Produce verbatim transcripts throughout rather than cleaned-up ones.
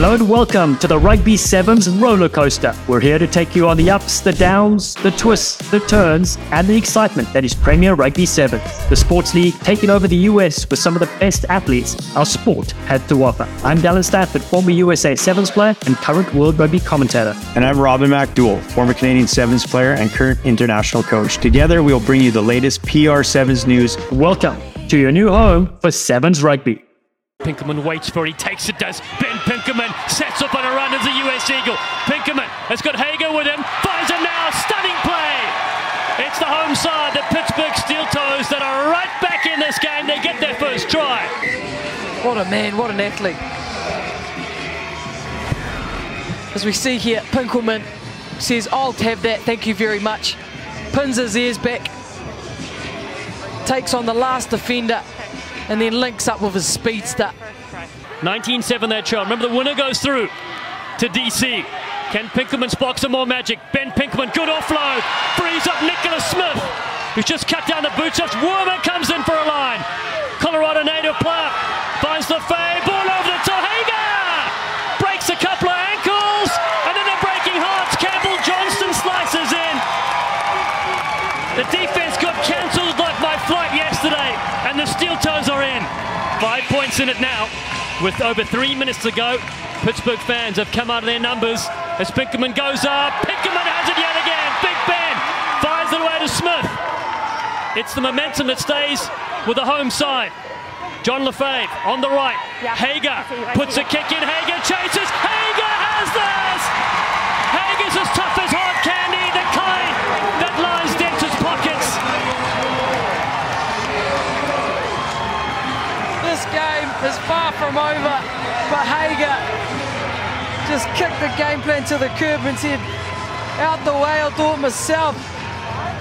Hello and welcome to the Rugby Sevens roller coaster. We're here to take you on the ups, the downs, the twists, the turns, and the excitement that is Premier Rugby Sevens, the sports league taking over the U S with some of the best athletes our sport had to offer. I'm Dallen Stanford, former U S A Sevens player and current World Rugby commentator. And I'm Robin MacDowell, former Canadian Sevens player and current international coach. Together, we'll bring you the latest P R Sevens news. Welcome to your new home for Sevens Rugby. Pinkelman waits for it, he takes it, does. Ben Pinkelman sets up on a run as a U S Eagle. Pinkelman has got Hager with him, fires it now, stunning play! It's the home side, the Pittsburgh Steel Toes, that are right back in this game. They get their first try. What a man, what an athlete. As we see here, Pinkelman says, I'll have that, thank you very much. Pins his ears back, takes on the last defender, and then links up with his speedster. nineteen seven that trial. Remember, the winner goes through to D C. Can Pinkelman spark some more magic? Ben Pinkelman, good offload. Frees up Nicholas Smith, who's just cut down the boot shots. Wormer comes in for a line. Colorado native player finds the fade. Ball over to Hager. Breaks a couple of ankles, and then the breaking hearts. Campbell Johnston slices in. The defense got cancelled like my flight yesterday. And the Steel Toes are in. Five points in it now. With over three minutes to go, Pittsburgh fans have come out of their numbers as Pinkelman goes up. Pinkelman has it yet again. Big Ben fires it away to Smith. It's the momentum that stays with the home side. John Lefebvre on the right. Yeah. Hager puts a kick in. Hager chases. Hager has this. Hager's as tough as hard candy. The kind that lies dead to his pockets. This game is far from over, but Hager just kicked the game plan to the curb and said, out the way, I'll do it myself.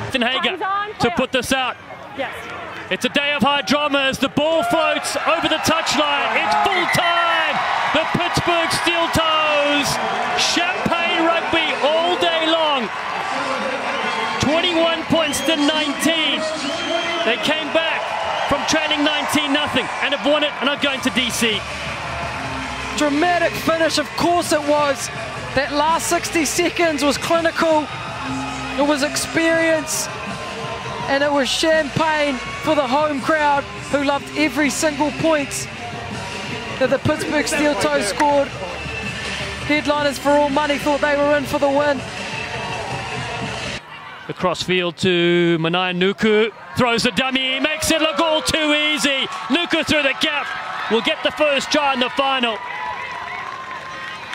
Ethan Hager to put this out. Yes. It's a day of high drama as the ball floats over the touchline. It's full time. The Pittsburgh Steel Toes. Champagne rugby all day long. twenty-one points to nineteen. They came back from trailing nineteen nothing and have won it and are going to D C. Dramatic finish, of course it was. That last sixty seconds was clinical, it was experience, and it was champagne for the home crowd who loved every single point that the Pittsburgh Steel Toes scored. Headliners for all money thought they were in for the win. The crossfield to Manaia Nuku, throws the dummy, makes it look all too easy. Nuku through the gap, will get the first try in the final.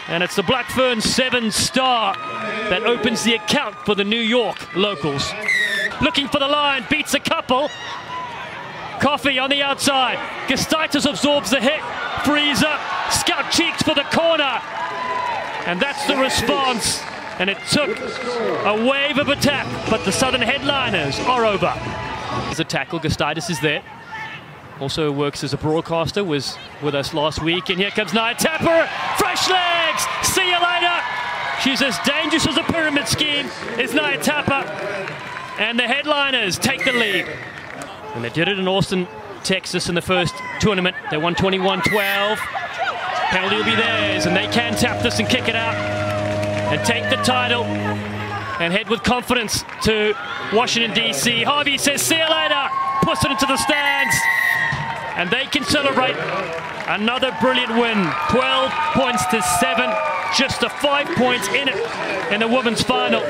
And it's the Black Ferns seven star that opens the account for the New York Locals. Looking for the line, beats a couple. Coffee on the outside, Gustaitis absorbs the hit, frees up, scout cheeks for the corner. And that's the response. And it took a wave of attack, but the Southern Headliners are over. As a tackle, Gustaitis is there. Also works as a broadcaster, was with us last week. And here comes Naya Tappa, fresh legs, see you later. She's as dangerous as a pyramid scheme, is Naya Tappa. And the Headliners take the lead. And they did it in Austin, Texas in the first tournament. They won twenty-one twelve. Penalty will be theirs, and they can tap this and kick it out and take the title and head with confidence to Washington, D C. Harvey says, see you later, puts it into the stands. And they can celebrate another brilliant win. twelve points to seven, just a five points in it in the women's final.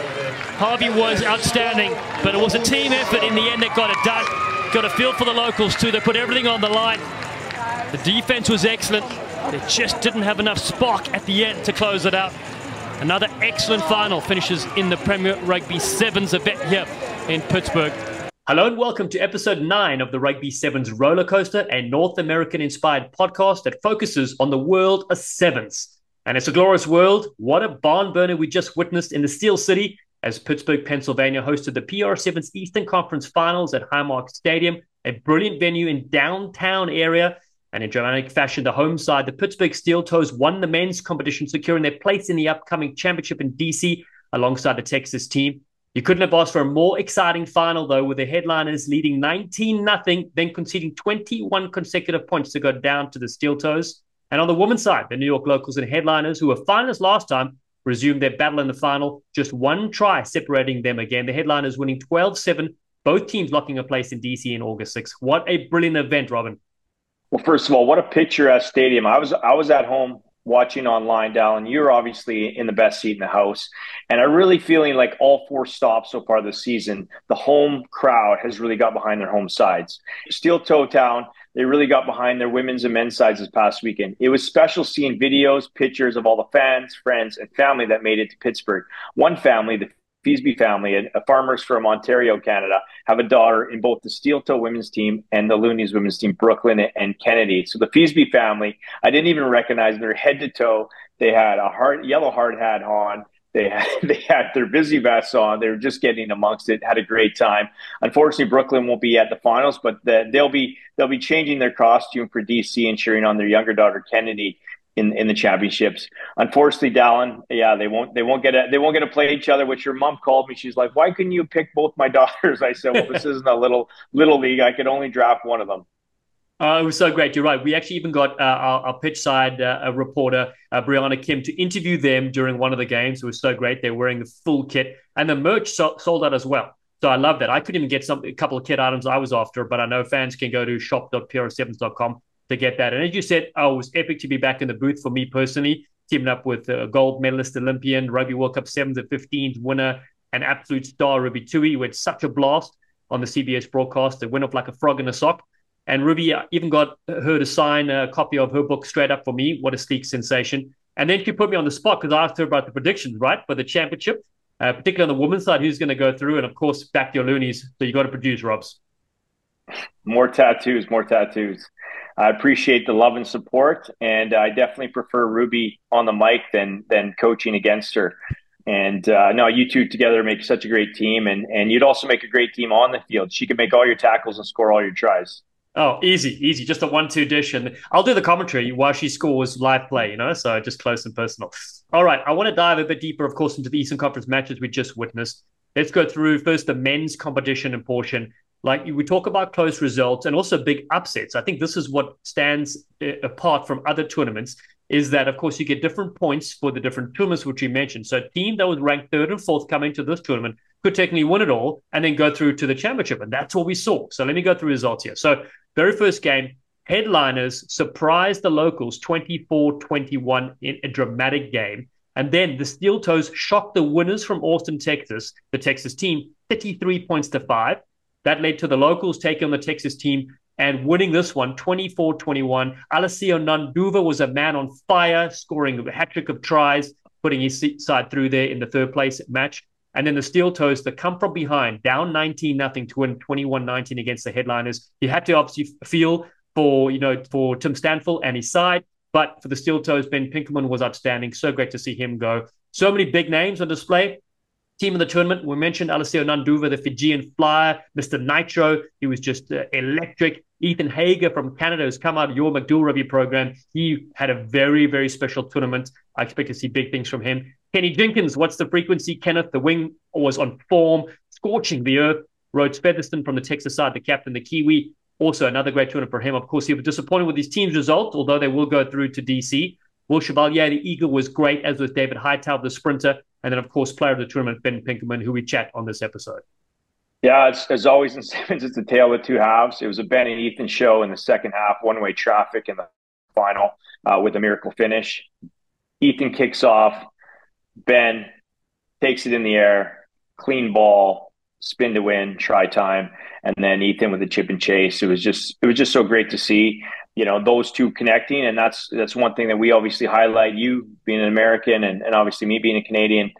Harvey was outstanding, but it was a team effort in the end that got it done. Got a feel for the locals too. They put everything on the line. The defense was excellent. They just didn't have enough spark at the end to close it out. Another excellent final finishes in the Premier Rugby Sevens event here in Pittsburgh. Hello and welcome to episode nine of the Rugby Sevens Rollercoaster, a North American-inspired podcast that focuses on the world of sevens. And it's a glorious world. What a barn burner we just witnessed in the Steel City as Pittsburgh, Pennsylvania hosted the P R Sevens Eastern Conference Finals at Highmark Stadium, a brilliant venue in downtown area. And in dramatic fashion, the home side, the Pittsburgh Steel Toes, won the men's competition, securing their place in the upcoming championship in D C alongside the Texas team. You couldn't have asked for a more exciting final, though, with the Headliners leading nineteen nothing, then conceding twenty-one consecutive points to go down to the Steel Toes. And on the women's side, the New York Locals and Headliners, who were finalists last time, resumed their battle in the final. Just one try separating them again. The Headliners winning twelve seven, both teams locking a place in D C in August sixth. What a brilliant event, Robin. Well, first of all, what a picturesque stadium. I was I was at home watching online, Dallen. You're obviously in the best seat in the house. And I'm really feeling like all four stops so far this season, the home crowd has really got behind their home sides. Steel Toe Town, they really got behind their women's and men's sides this past weekend. It was special seeing videos, pictures of all the fans, friends, and family that made it to Pittsburgh. One family, the Feisby family, and farmers from Ontario, Canada, have a daughter in both the Steel Toe women's team and the Loonies women's team, Brooklyn and Kennedy. So the Feisby family, I didn't even recognize them. They're head to toe. They had a hard, yellow hard hat on. They had, they had their busy vests on. They were just getting amongst it, had a great time. Unfortunately, Brooklyn won't be at the finals, but the, they'll be they'll be changing their costume for D C and cheering on their younger daughter, Kennedy, In, in the championships. Unfortunately, Dallen, yeah, they won't they won't get a, they won't get to play each other, which your mom called me. She's like, "Why couldn't you pick both my daughters?" I said, "Well, this isn't a little little league. I could only draft one of them." Uh, it was so great. You're right. We actually even got uh, our, our pitch side uh, a reporter, uh, Brianna Kim, to interview them during one of the games. It was so great. They're wearing the full kit, and the merch so- sold out as well. So I love that. I couldn't even get some a couple of kit items I was after, but I know fans can go to shop dot p r sevens dot com to get that. And as you said, oh, it was epic to be back in the booth for me personally, teaming up with a gold medalist Olympian, Rugby World Cup sevens and fifteens winner, an absolute star, Ruby Tui, who had such a blast on the C B S broadcast. It went off like a frog in a sock. And Ruby even got her to sign a copy of her book straight up for me. What a sleek sensation. And then she put me on the spot because I asked her about the predictions, right, for the championship, uh, particularly on the women's side, who's going to go through. And, of course, back your Loonies. So you got to produce, Robs. More tattoos, more tattoos. I appreciate the love and support, and I definitely prefer Ruby on the mic than than coaching against her. And uh, no, you two together make such a great team, and, and you'd also make a great team on the field. She could make all your tackles and score all your tries. Oh, easy, easy. Just a one-two dish, and I'll do the commentary while she scores live play, you know, so just close and personal. All right, I want to dive a bit deeper, of course, into the Eastern Conference matches we just witnessed. Let's go through first the men's competition and portion. Like we talk about close results and also big upsets. I think this is what stands apart from other tournaments is that, of course, you get different points for the different tournaments, which we mentioned. So a team that was ranked third and fourth coming to this tournament could technically win it all and then go through to the championship. And that's what we saw. So let me go through results here. So very first game, Headliners surprised the Locals twenty-four twenty-one in a dramatic game. And then the Steel Toes shocked the winners from Austin, Texas, the Texas Team, thirty-three points to five. That led to the Locals taking on the Texas Team and winning this one, twenty-four twenty-one. Alessio Nanduva was a man on fire, scoring a hat-trick of tries, putting his side through there in the third-place match. And then the Steel Toes, that come from behind, down nineteen nothing to win twenty-one nineteen against the Headliners. You had to obviously feel for, you know, for Tim Stanfill and his side, but for the Steel Toes, Ben Pinkelman was outstanding. So great to see him go. So many big names on display. Team of the tournament, we mentioned Alessio Nanduva, the Fijian flyer, Mister Nitro. He was just uh, electric. Ethan Hager from Canada has come out of your MacDowell Rugby program. He had a very, very special tournament. I expect to see big things from him. Kenny Jenkins, what's the frequency? Kenneth, the wing, was on form, scorching the earth. Rhodes Featherston from the Texas side, the captain, the Kiwi. Also another great tournament for him. Of course, he was disappointed with his team's result, although they will go through to D C. Will Chevalier, the Eagle, was great, as was David Hightower, the sprinter. And then, of course, player of the tournament, Ben Pinkelman, who we chat on this episode. Yeah, it's, as always in sevens, it's the tale of two halves. It was a Ben and Ethan show in the second half, one-way traffic in the final uh, with a miracle finish. Ethan kicks off. Ben takes it in the air, clean ball, spin to win, try time. And then Ethan with a chip and chase. It was just, it was just so great to see. You know, those two connecting, and that's that's one thing that we obviously highlight, you being an American and, and obviously me being a Canadian,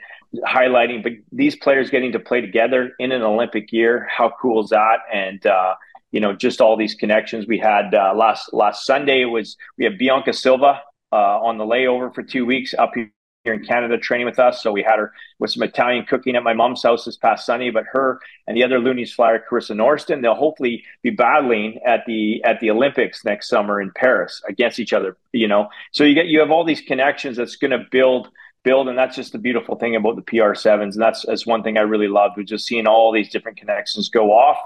highlighting, but these players getting to play together in an Olympic year, how cool is that? And, uh, you know, just all these connections we had uh, last last Sunday. It was we had Bianca Silva uh, on the layover for two weeks up here in Canada training with us. So we had her with some Italian cooking at my mom's house this past Sunday, but her and the other Loonies flyer, Carissa Norston, they'll hopefully be battling at the at the Olympics next summer in Paris against each other, you know. So you get you have all these connections that's going to build, build, and that's just the beautiful thing about the P R sevens. And that's, that's one thing I really loved, was just seeing all these different connections go off.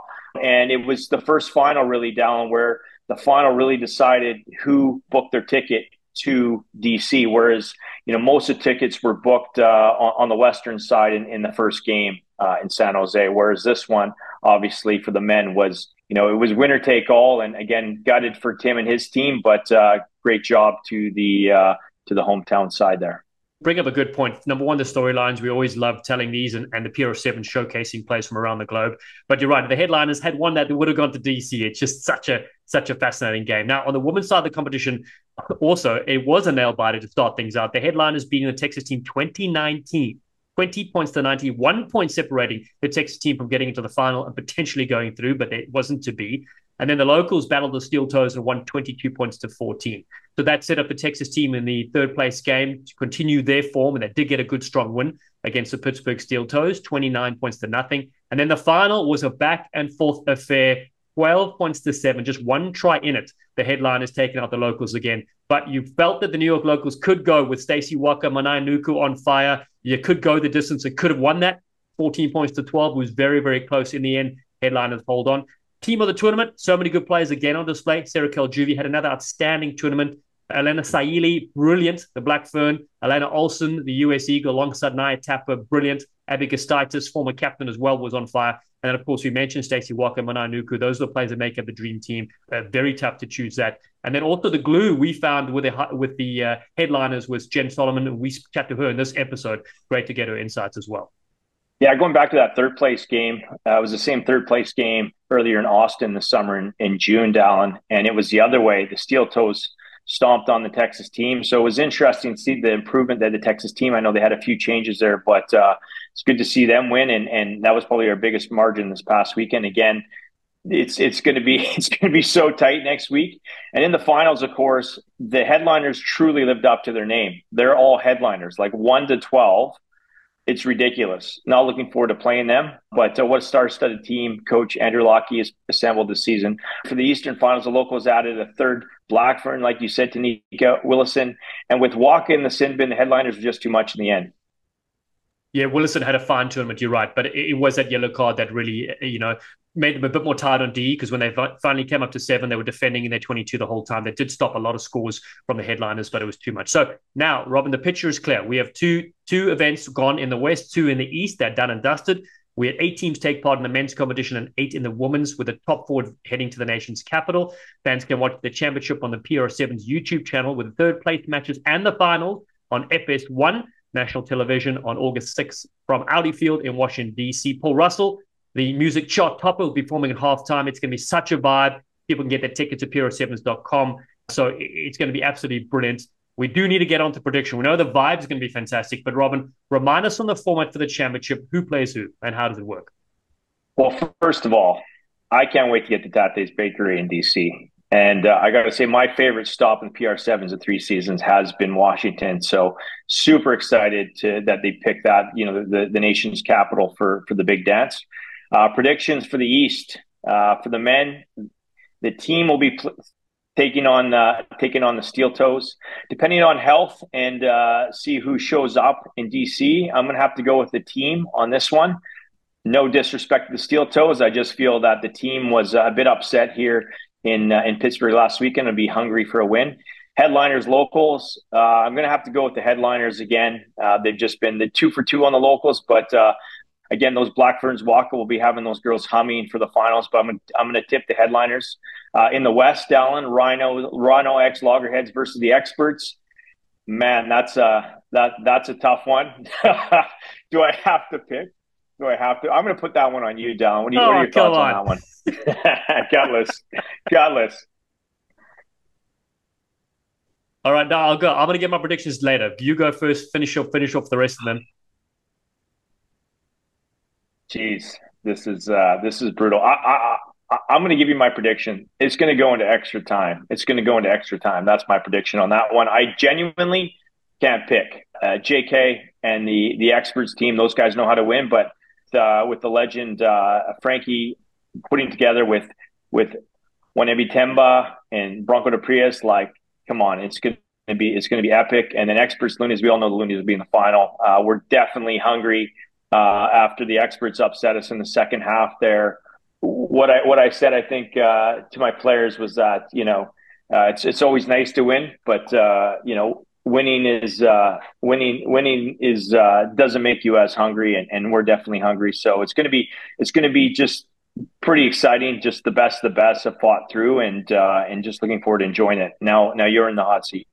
And it was the first final really down where the final really decided who booked their ticket to D C, whereas, you know, most of the tickets were booked uh, on, on the Western side in, in the first game uh, in San Jose, whereas this one, obviously, for the men was, you know, it was winner take all. And again, gutted for Tim and his team, but uh, great job to the uh, to the hometown side there. Bring up a good point. Number one, the storylines. We always love telling these, and, and the P R seven showcasing players from around the globe. But you're right, the headliners had won that, they would have gone to D C. It's just such a such a fascinating game. Now, on the women's side of the competition, also, it was a nail-biter to start things out. The headliners beating the Texas team twenty nineteen. twenty points to ninety, one point separating the Texas team from getting into the final and potentially going through, but it wasn't to be. And then the locals battled the Steel Toes and won twenty-two points to fourteen. So that set up the Texas team in the third place game to continue their form, and they did get a good strong win against the Pittsburgh Steel Toes, twenty-nine points to nothing. And then the final was a back and forth affair, twelve points to seven, just one try in it. The headliners taking out the locals again. But you felt that the New York locals could go with Stacey Walker, Manaia Nuku on fire. You could go the distance and could have won that. fourteen points to twelve was very, very close in the end. Headliners hold on. Team of the tournament, so many good players again on display. Sarah Keljuvi had another outstanding tournament. Elena Saili, brilliant, the Black Fern. Elena Olsen, the U S Eagle, alongside Naya Tappa, brilliant. Abby Gustaitis, former captain as well, was on fire. And then, of course, we mentioned Stacey Walker, Manaia Nuku. Those are the players that make up the dream team. Uh, very tough to choose that. And then also the glue we found with the, with the uh, headliners was Jen Solomon. We chat to her in this episode. Great to get her insights as well. Yeah, going back to that third-place game, uh, it was the same third-place game earlier in Austin this summer in, in June, Dallen, and it was the other way. The Steel Toes stomped on the Texas team. So it was interesting to see the improvement that the Texas team, I know they had a few changes there, but uh, it's good to see them win. And, and that was probably our biggest margin this past weekend. Again, it's, it's going to be, it's going to be so tight next week. And in the finals, of course, the headliners truly lived up to their name. They're all headliners, like one to twelve. It's ridiculous. Not looking forward to playing them, but uh, what a star-studded team Coach Andrew Lockie has assembled this season. For the Eastern Finals, the locals added a third Black Fern, like you said, Tanika Willison. And with Walker in the sin bin, the headliners were just too much in the end. Yeah, Willison had a fine tournament, you're right, but it, it was that yellow card that really, you know, made them a bit more tired on D, because when they finally came up to seven, they were defending in their twenty-two the whole time. They did stop a lot of scores from the headliners, but it was too much. So now, Robin, the picture is clear. We have two two events gone in the West, two in the East. They're done and dusted. We had eight teams take part in the men's competition and eight in the women's, with the top four heading to the nation's capital. Fans can watch the championship on the P R seven's YouTube channel, with the third-place matches and the finals on F S one National Television on August sixth from Audi Field in Washington, D C. Paul Russell, the music chart topper, will be performing at halftime. It's going to be such a vibe. People can get their tickets at P R sevens dot com. So it's going to be absolutely brilliant. We do need to get on to prediction. We know the vibe is going to be fantastic, but Robin, remind us on the format for the championship. Who plays who and how does it work? Well, first of all, I can't wait to get to Tate's Bakery in D C. And uh, I got to say, my favorite stop in P R sevens of three seasons has been Washington. So super excited to, that they picked that, you know, the, the nation's capital for, for the big dance. Uh, predictions for the East, uh, for the men, the team will be pl- taking on uh, taking on the Steel Toes. Depending on health and uh, see who shows up in D C, I'm going to have to go with the team on this one. No disrespect to the Steel Toes. I just feel that the team was a bit upset here in uh, in Pittsburgh last weekend and be hungry for a win. Headliners, locals, uh, I'm going to have to go with the headliners again. Uh, they've just been the two for two on the locals, but uh, again, those Black Ferns Walker will be having those girls humming for the finals, but I'm gonna, I'm going to tip the headliners. Uh, in the West, Dallen, Rhino, Rhino X Loggerheads versus the Experts. Man, that's a, that, that's a tough one. Do I have to pick? Do I have to? I'm going to put that one on you, Dallen. What, you, oh, what are your thoughts on, on that one? Gutless. Gutless. All right, now I'll go. I'm going to get my predictions later. You go first. Finish off, finish off the rest of them. Jeez, this is uh, this is brutal. I, I, I, I'm going to give you my prediction. It's going to go into extra time. It's going to go into extra time. That's my prediction on that one. I genuinely can't pick. Uh, J K and the the experts team, those guys know how to win, but uh, with the legend uh, Frankie putting together with with Wanebi Temba and Bronco de Prius, like, come on, it's going to be it's going to be epic. And then experts, Loonies, we all know the Loonies will be in the final. Uh, we're definitely hungry. Uh, after the experts upset us in the second half there, what I what I said, I think, uh, to my players was that, you know, Uh, it's it's always nice to win, but uh, you know, winning is uh, winning. Winning is uh, doesn't make you as hungry, and, and we're definitely hungry. So it's gonna be it's gonna be just pretty exciting. Just the best, the best have fought through, and uh, and just looking forward to enjoying it. Now, now you're in the hot seat.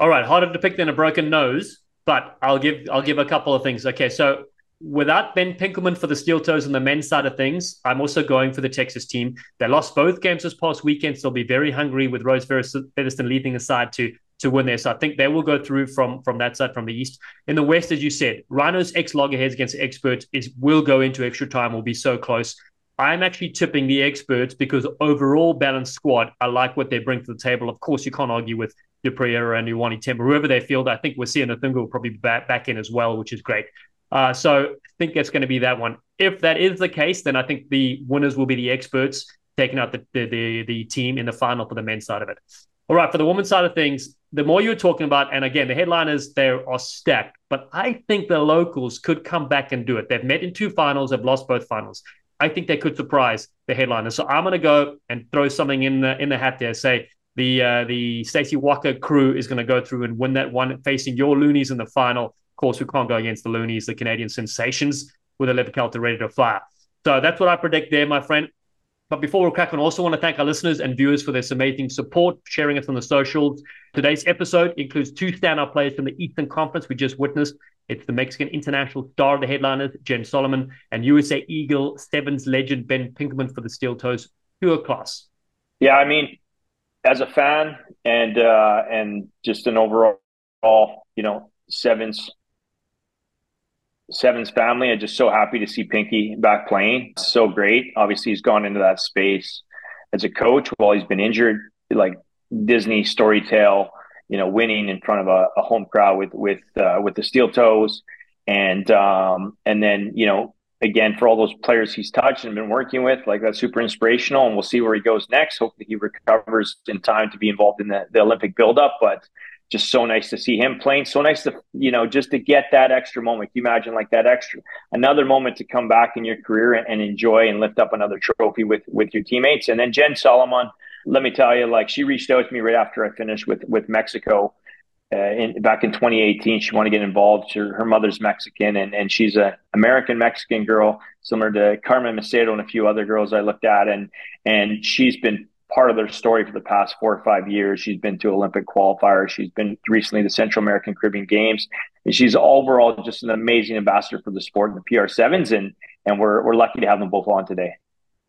All right, harder to pick than a broken nose, but I'll give I'll give a couple of things. Okay, so without Ben Pinkelman for the Steel Toes on the men's side of things, I'm also going for the Texas team. They lost both games this past weekend, so they'll be very hungry with Rose Featherston leading the side to to win there. So I think they will go through from, from that side, from the East. In the West, as you said, Rhinos X Loggerheads against Experts is will go into extra time, will be so close. I'm actually tipping the Experts because overall balanced squad, I like what they bring to the table. Of course, you can't argue with Depriera and Uwani Temba. Whoever they field, I think Wasi and Othunga will probably be back, back in as well, which is great. Uh, so I think that's going to be that one. If that is the case, then I think the winners will be the Experts, taking out the, the the the team in the final for the men's side of it. All right, for the women's side of things, the more you're talking about, and again, the headliners there are stacked, but I think the locals could come back and do it. They've met in two finals, they've lost both finals. I think they could surprise the headliners. So I'm going to go and throw something in the in the hat there. Say the uh, the Stacey Walker crew is going to go through and win that one, facing your Loonies in the final. Course, we can't go against the Loonies, the Canadian sensations, with a Levakelta ready to fly. So that's what I predict there, my friend. But before we crack on, I also want to thank our listeners and viewers for their amazing support, sharing us on the socials. Today's episode includes two standout players from the Eastern Conference we just witnessed. It's the Mexican international star of the headliners, Jen Solomon, and U S A Eagle Sevens legend Ben Pinkelman for the Steel Toes, pure class. Yeah, I mean, as a fan and uh, and just an overall, you know, sevens Sevens family, I'm just so happy to see Pinky back playing. It's so great. Obviously, he's gone into that space as a coach while he's been injured, like Disney story tale, you know, winning in front of a, a home crowd with with uh, with the Steel Toes, and um, and then you know, again, for all those players he's touched and been working with, like that's super inspirational. And we'll see where he goes next. Hopefully, he recovers in time to be involved in the, the Olympic buildup, but. Just so nice to see him playing. So nice to, you know, just to get that extra moment. Can you imagine like that extra, another moment to come back in your career and, and enjoy and lift up another trophy with, with your teammates. And then Jen Solomon, let me tell you, like she reached out to me right after I finished with, with Mexico uh, in, back in twenty eighteen. She wanted to get involved. Her, her mother's Mexican and, and she's a American Mexican girl, similar to Carmen Macedo and a few other girls I looked at. And, and she's been part of their story for the past four or five years. She's been to Olympic qualifiers. She's been recently to Central American Caribbean Games. And she's overall just an amazing ambassador for the sport and the P R sevens. And and we're we're lucky to have them both on today.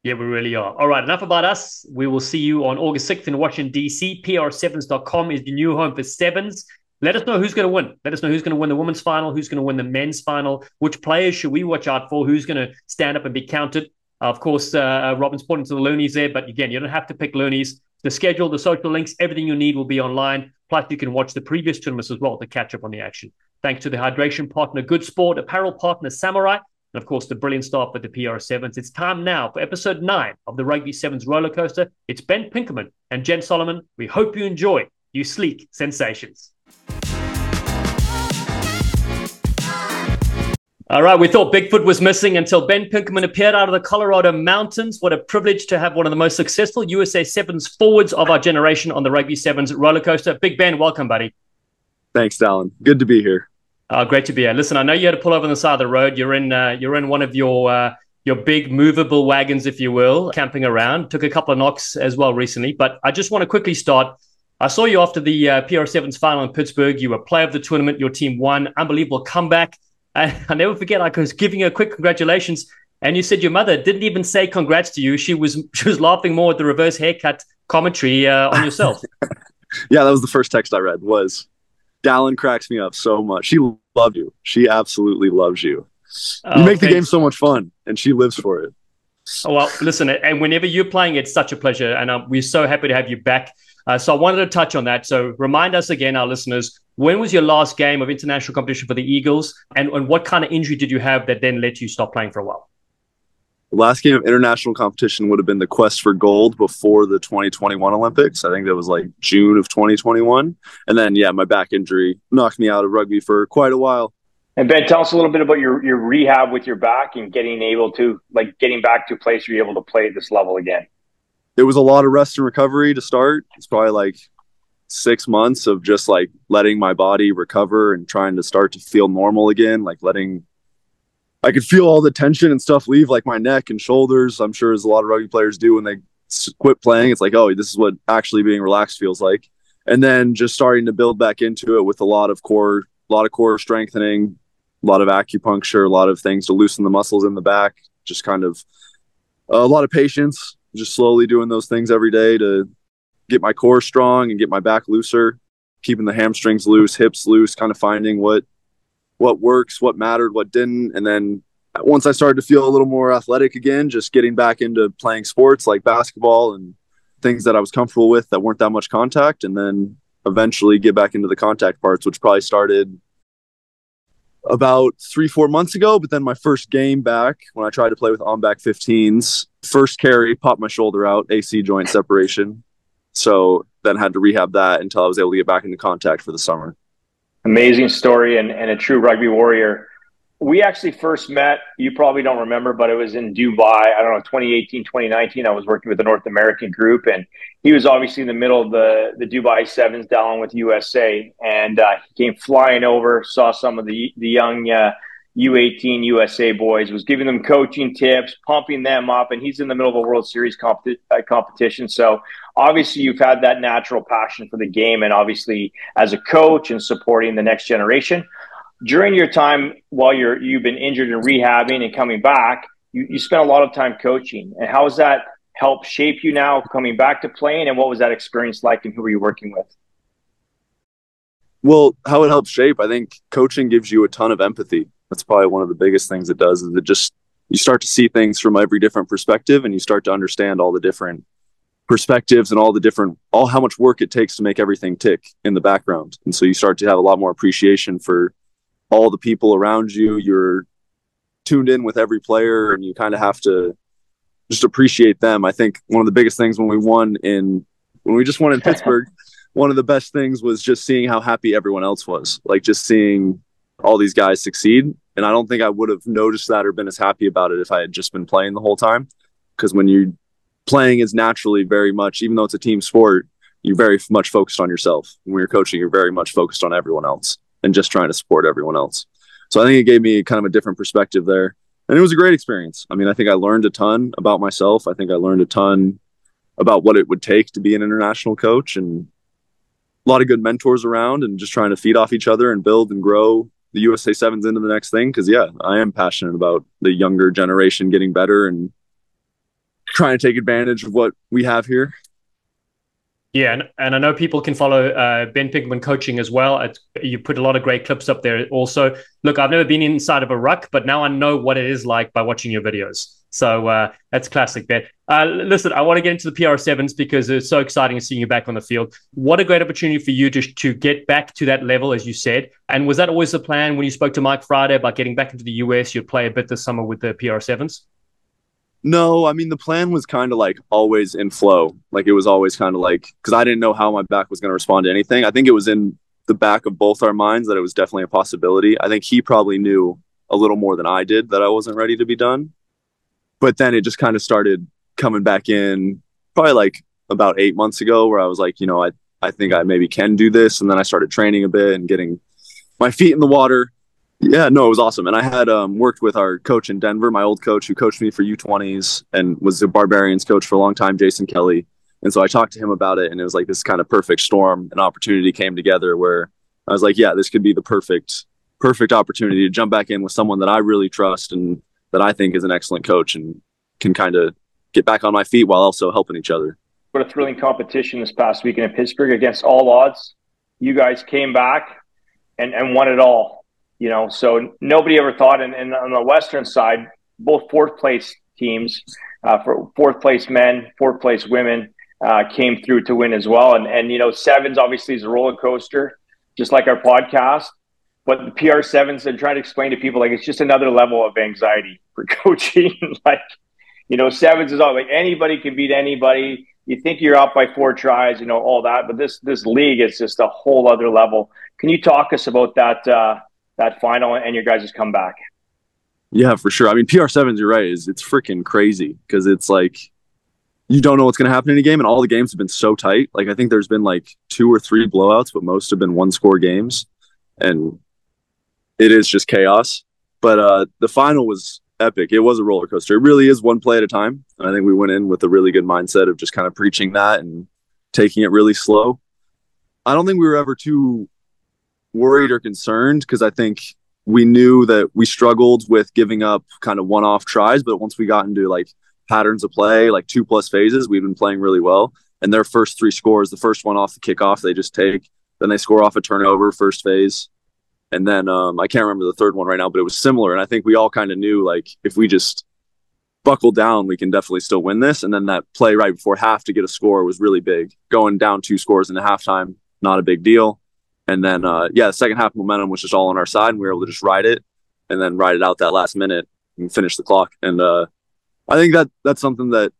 Yeah, we really are. All right, enough about us. We will see you on August sixth in Washington, D C. P R sevens dot com is the new home for sevens. Let us know who's going to win. Let us know who's going to win the women's final, who's going to win the men's final, which players should we watch out for, who's going to stand up and be counted. Of course, uh, Robin's pointing to the Loonies there, but again, you don't have to pick Loonies. The schedule, the social links, everything you need will be online. Plus, you can watch the previous tournaments as well to catch up on the action. Thanks to the hydration partner, Good Sport, apparel partner, Samurai, and of course, the brilliant staff at the P R sevens. It's time now for episode nine of the Rugby Sevens roller coaster. It's Ben Pinkelman and Jen Solomon. We hope you enjoy you sleek sensations. All right, we thought Bigfoot was missing until Ben Pinkelman appeared out of the Colorado mountains. What a privilege to have one of the most successful U S A Sevens forwards of our generation on the Rugby Sevens roller coaster. Big Ben, welcome, buddy. Thanks, Dallen. Good to be here. Oh, great to be here. Listen, I know you had to pull over on the side of the road. You're in, uh, you're in one of your uh, your big movable wagons, if you will, camping around. Took a couple of knocks as well recently, but I just want to quickly start. I saw you after the uh, P R sevens final in Pittsburgh. You were player of the tournament. Your team won. Unbelievable comeback. And I'll never forget, I was giving her a quick congratulations, and you said your mother didn't even say congrats to you. She was she was laughing more at the reverse haircut commentary uh, on yourself. Yeah, that was the first text I read was, Dallen cracks me up so much. She loved you. She absolutely loves you. Oh, you make thanks. The game so much fun, and she lives for it. Oh, well, listen, and whenever you're playing, it's such a pleasure, and uh, we're so happy to have you back. Uh, so I wanted to touch on that. So remind us again, our listeners, when was your last game of international competition for the Eagles? And, and what kind of injury did you have that then let you stop playing for a while? The last game of international competition would have been the quest for gold before the twenty twenty-one Olympics. I think that was like June of twenty twenty-one. And then, yeah, my back injury knocked me out of rugby for quite a while. And Ben, tell us a little bit about your, your rehab with your back and getting able to, like getting back to a place where you're able to play at this level again. there was a lot of rest and recovery to start. It's probably like six months of just like letting my body recover and trying to start to feel normal again, like letting, I could feel all the tension and stuff leave like my neck and shoulders. I'm sure as a lot of rugby players do when they quit playing, it's like, oh, this is what actually being relaxed feels like. And then just starting to build back into it with a lot of core, a lot of core strengthening, a lot of acupuncture, a lot of things to loosen the muscles in the back, just kind of uh, a lot of patience, just slowly doing those things every day to get my core strong and get my back looser, keeping the hamstrings loose, hips loose, kind of finding what, what works, what mattered, what didn't. And then once I started to feel a little more athletic again, just getting back into playing sports like basketball and things that I was comfortable with that weren't that much contact, and then eventually get back into the contact parts, which probably started about three, four months ago. But then my first game back, when I tried to play with on-back fifteens, first carry, popped my shoulder out, A C joint separation. So then had to rehab that until I was able to get back into contact for the summer. Amazing story and, and a true rugby warrior. We actually first met, you probably don't remember, but it was in Dubai, I don't know, twenty eighteen, twenty nineteen. I was working with a North American group, and he was obviously in the middle of the, the Dubai Sevens down with U S A. And uh, he came flying over, saw some of the, the young uh, U eighteen U S A boys, was giving them coaching tips, pumping them up, and he's in the middle of a World Series comp- uh, competition. So obviously you've had that natural passion for the game and obviously as a coach and supporting the next generation. During your time while you're, you've been injured and rehabbing and coming back, you, you spent a lot of time coaching. And how has that helped shape you now coming back to playing? And what was that experience like, and who were you working with? Well, how it helps shape, I think coaching gives you a ton of empathy. That's probably one of the biggest things it does, is it just, you start to see things from every different perspective, and you start to understand all the different perspectives and all the different, all how much work it takes to make everything tick in the background. And so you start to have a lot more appreciation for all the people around you. You're tuned in with every player, and you kind of have to just appreciate them. I think one of the biggest things when we won in, when we just won in Pittsburgh, one of the best things was just seeing how happy everyone else was, like just seeing all these guys succeed. And I don't think I would have noticed that or been as happy about it if I had just been playing the whole time. Because when you're playing, is naturally very much, even though it's a team sport, you're very much focused on yourself. When you're coaching, you're very much focused on everyone else and just trying to support everyone else. So I think it gave me kind of a different perspective there. And it was a great experience. I mean, I think I learned a ton about myself. I think I learned a ton about what it would take to be an international coach, and a lot of good mentors around, and just trying to feed off each other and build and grow the U S A Sevens into the next thing. Because, yeah, I am passionate about the younger generation getting better and trying to take advantage of what we have here. Yeah, and, and I know people can follow uh, Ben Pinkelman coaching as well. It's, you put a lot of great clips up there also. Look, I've never been inside of a ruck, but now I know what it is like by watching your videos. So uh, that's classic, Ben. Uh, listen, I want to get into the P R sevens because it's so exciting seeing you back on the field. What a great opportunity for you just to get back to that level, as you said. And was that always the plan when you spoke to Mike Friday about getting back into the U S, you'd play a bit this summer with the P R sevens? No, I mean, the plan was kind of like always in flow. Like it was always kind of like, because I didn't know how my back was going to respond to anything. I think it was in the back of both our minds that it was definitely a possibility. I think he probably knew a little more than I did that I wasn't ready to be done. But then it just kind of started coming back in probably like about eight months ago where I was like, you know, I, I think I maybe can do this. And then I started training a bit and getting my feet in the water. Yeah, no, it was awesome. And I had um, worked with our coach in Denver, my old coach who coached me for U twenties and was the Barbarians coach for a long time, Jason Kelly. And so I talked to him about it, and it was like this kind of perfect storm. An opportunity came together where I was like, yeah, this could be the perfect, perfect opportunity to jump back in with someone that I really trust and that I think is an excellent coach and can kind of get back on my feet while also helping each other. What a thrilling competition this past weekend in Pittsburgh. Against all odds, you guys came back and, and won it all. You know, so nobody ever thought, and, and on the Western side, both fourth place teams, uh, for fourth place men, fourth place women, uh, came through to win as well. And, and, you know, sevens obviously is a roller coaster, just like our podcast. But the P R sevens, I'm trying to explain to people, like, it's just another level of anxiety for coaching. Like, you know, sevens is all like anybody can beat anybody. You think you're up by four tries, you know, all that. But this, this league is just a whole other level. Can you talk us about that? Uh, that final and your guys just come back? Yeah, for sure. I mean, P R sevens, you're right, is it's freaking crazy because it's like you don't know what's going to happen in a game, and all the games have been so tight. Like, I think there's been like two or three blowouts, but most have been one-score games, and it is just chaos. But uh, the final was epic. It was a roller coaster. It really is one play at a time. And I think we went in with a really good mindset of just kind of preaching that and taking it really slow. I don't think we were ever too worried or concerned, because I think we knew that we struggled with giving up kind of one-off tries, but once we got into like patterns of play, like two plus phases, we've been playing really well. And their first three scores, the first one off the kickoff, they just take, then they score off a turnover first phase. And then um, I can't remember the third one right now, but it was similar. And I think we all kind of knew, like, if we just buckle down, we can definitely still win this. And then that play right before half to get a score was really big. Going down two scores in the halftime, not a big deal. And then, uh, yeah, the second half momentum was just all on our side, and we were able to just ride it and then ride it out that last minute and finish the clock. And uh, I think that that's something that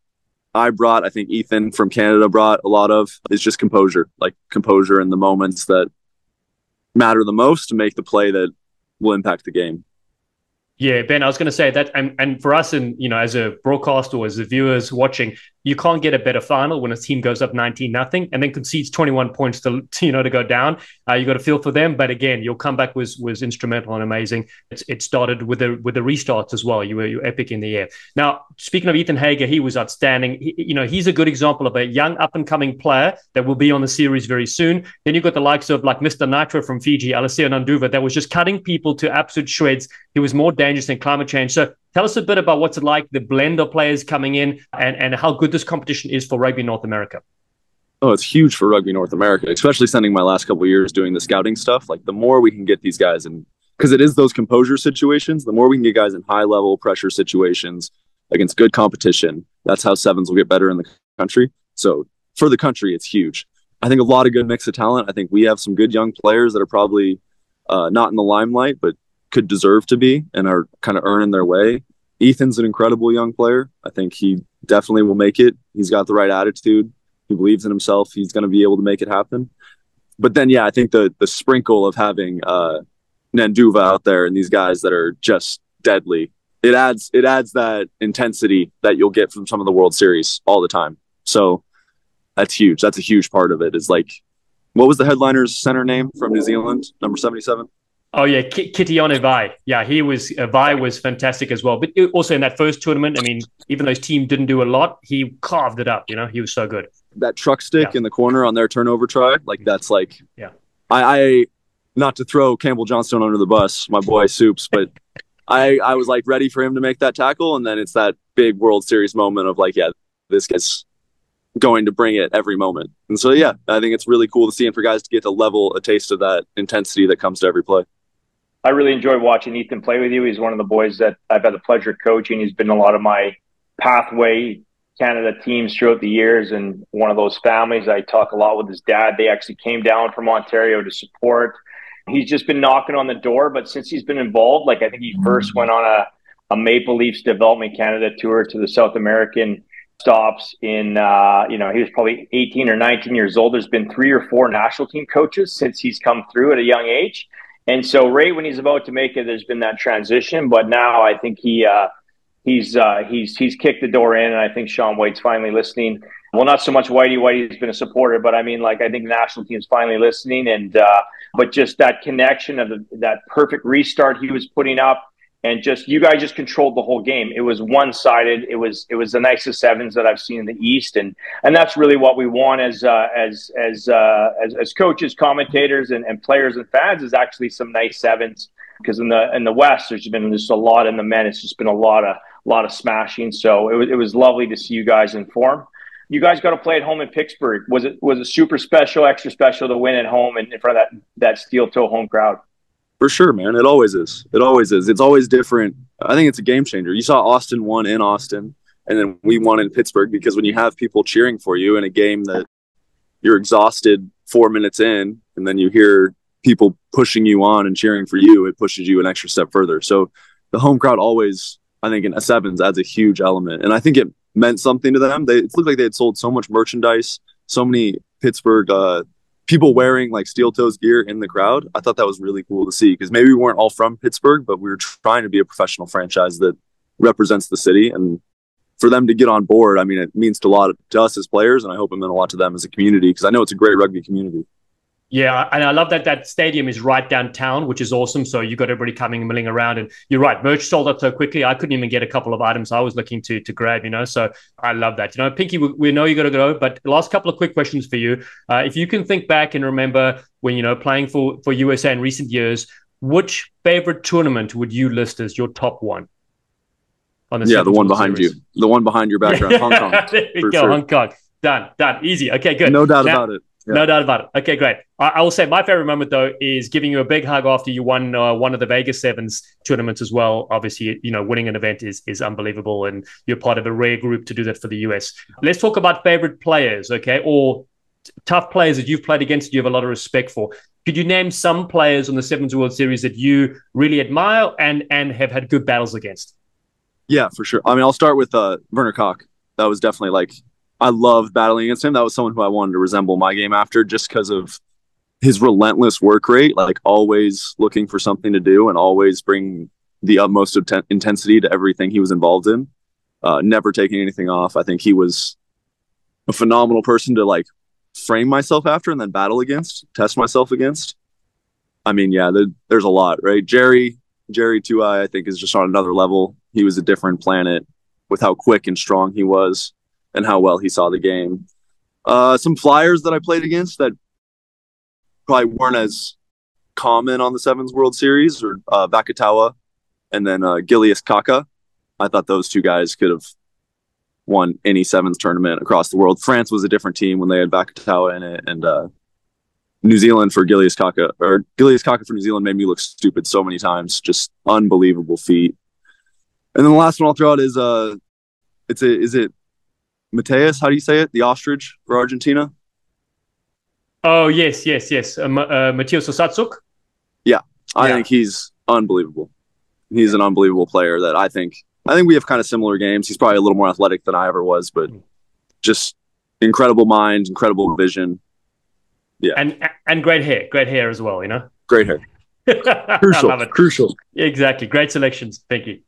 I brought. I think Ethan from Canada brought a lot of, is just composure, like composure in the moments that matter the most to make the play that will impact the game. Yeah, Ben, I was going to say that, and, and for us, and you know, as a broadcaster or as the viewers watching, you can't get a better final when a team goes up nineteen nothing and then concedes twenty-one points to you know to go down. Uh, you got to feel for them, but again, your comeback was was instrumental and amazing. It, it started with the with the restarts as well. You were you were epic in the air. Now, speaking of Ethan Hager, he was outstanding. He, you know, he's a good example of a young up and coming player that will be on the series very soon. Then you've got the likes of like Mister Nitro from Fiji, Alessio Nanduva, that was just cutting people to absolute shreds. He was more dangerous than climate change. So tell us a bit about what's it like, the blend of players coming in, and, and how good this competition is for Rugby North America. Oh, it's huge for Rugby North America, especially spending my last couple of years doing the scouting stuff. Like, the more we can get these guys in, because it is those composure situations, the more we can get guys in high-level pressure situations against good competition. That's how sevens will get better in the country. So for the country, it's huge. I think a lot of good mix of talent. I think we have some good young players that are probably uh, not in the limelight, but could deserve to be and are kind of earning their way. Ethan's an incredible young player. I think he definitely will make it. He's got the right attitude. He believes in himself. He's going to be able to make it happen. But then, yeah, I think the the sprinkle of having uh, Nanduva out there and these guys that are just deadly, it adds it adds that intensity that you'll get from some of the World Series all the time. So that's huge. That's a huge part of it. Is like, what was the headliner's center name from New Zealand? Number seventy-seven. Oh, yeah, K- Kitione Vai. Yeah, he was, uh, Vai was fantastic as well. But also in that first tournament, I mean, even though his team didn't do a lot, he carved it up, you know, he was so good. That truck stick yeah. in the corner on their turnover try, like, that's like, yeah. I, I, not to throw Campbell Johnston under the bus, my boy Soups, but I, I was like ready for him to make that tackle. And then it's that big World Series moment of like, yeah, this guy's going to bring it every moment. And so, yeah, I think it's really cool to see, and for guys to get to level a taste of that intensity that comes to every play. I really enjoy watching Ethan play with you. He's one of the boys that I've had the pleasure of coaching. He's been a lot of my pathway Canada teams throughout the years, and one of those families. I talk a lot with his dad. They actually came down from Ontario to support. He's just been knocking on the door, but since he's been involved, like I think he first went on a, a Maple Leafs Development Canada tour to the South American stops in, uh, you know, he was probably eighteen or nineteen years old. There's been three or four national team coaches since he's come through at a young age. And so right when he's about to make it, there's been that transition. But now I think he uh, he's uh, he's he's kicked the door in, and I think Sean White's finally listening. Well, not so much Whitey. Whitey's been a supporter, but I mean, like, I think the national team's finally listening. And uh, but just that connection of the, that perfect restart he was putting up, and just you guys just controlled the whole game. It was one-sided. It was it was the nicest sevens that I've seen in the East, and and that's really what we want as uh, as as, uh, as as coaches, commentators, and, and players and fans, is actually some nice sevens. Because in the in the West, there's been just a lot in the men. It's just been a lot of a lot of smashing. So it was it was lovely to see you guys in form. You guys got to play at home in Pittsburgh. Was it was it super special, extra special to win at home and in front of that that steel toe home crowd? For sure, man. It always is. It always is. It's always different. I think it's a game changer. You saw Austin won in Austin, and then we won in Pittsburgh, because when you have people cheering for you in a game that you're exhausted four minutes in, and then you hear people pushing you on and cheering for you, it pushes you an extra step further. So the home crowd always, I think, in sevens adds a huge element. And I think it meant something to them. They, it looked like they had sold so much merchandise, so many Pittsburgh uh people wearing like Steel Toes gear in the crowd. I thought that was really cool to see, because maybe we weren't all from Pittsburgh, but we were trying to be a professional franchise that represents the city. And for them to get on board, I mean, it means a lot to us as players, and I hope it meant a lot to them as a community, because I know it's a great rugby community. Yeah, and I love that that stadium is right downtown, which is awesome. So you got everybody coming and milling around. And you're right, merch sold out so quickly. I couldn't even get a couple of items I was looking to to grab, you know. So I love that. You know, Pinky, we, we know you got to go, but the last couple of quick questions for you. Uh, if you can think back and remember when, you know, playing for, for U S A in recent years, which favorite tournament would you list as your top one? On the yeah, the one behind series? you. The one behind your background, Hong Kong. There we go, sure. Hong Kong. Done, done. Easy. Okay, good. No doubt now, about it. Yeah. No doubt about it. Okay, great. I, I will say my favorite moment, though, is giving you a big hug after you won uh, one of the Vegas Sevens tournaments as well. Obviously, you know, winning an event is, is unbelievable, and you're part of a rare group to do that for the U S. Let's talk about favorite players, okay, or t- tough players that you've played against that you have a lot of respect for. Could you name some players on the Sevens World Series that you really admire and, and have had good battles against? Yeah, for sure. I mean, I'll start with uh, Werner Koch. That was definitely like... I loved battling against him. That was someone who I wanted to resemble my game after, just because of his relentless work rate, like always looking for something to do and always bring the utmost inten- intensity to everything he was involved in, uh, never taking anything off. I think he was a phenomenal person to like frame myself after and then battle against, test myself against. I mean, yeah, there, there's a lot, right? Jerry, Jerry Tuai, I think, is just on another level. He was a different planet with how quick and strong he was and how well he saw the game. Uh, some flyers that I played against that probably weren't as common on the Sevens World Series, or uh, Vakatawa and then uh, Gillies Kaka. I thought those two guys could have won any Sevens tournament across the world. France was a different team when they had Vakatawa in it, and uh, New Zealand for Gillies Kaka, or Gillies Kaka for New Zealand, made me look stupid so many times. Just unbelievable feat. And then the last one I'll throw out is, uh, it's a, is it, Mateus, how do you say it? The ostrich for Argentina? Oh, yes, yes, yes. Uh, uh, Mateus Osatsuk? Yeah, I yeah. think he's unbelievable. He's an unbelievable player that I think I think we have kind of similar games. He's probably a little more athletic than I ever was, but just incredible mind, incredible vision. Yeah. And and great hair. Great hair as well, you know? Great hair. Crucial. Crucial. Exactly. Great selections. Thank you.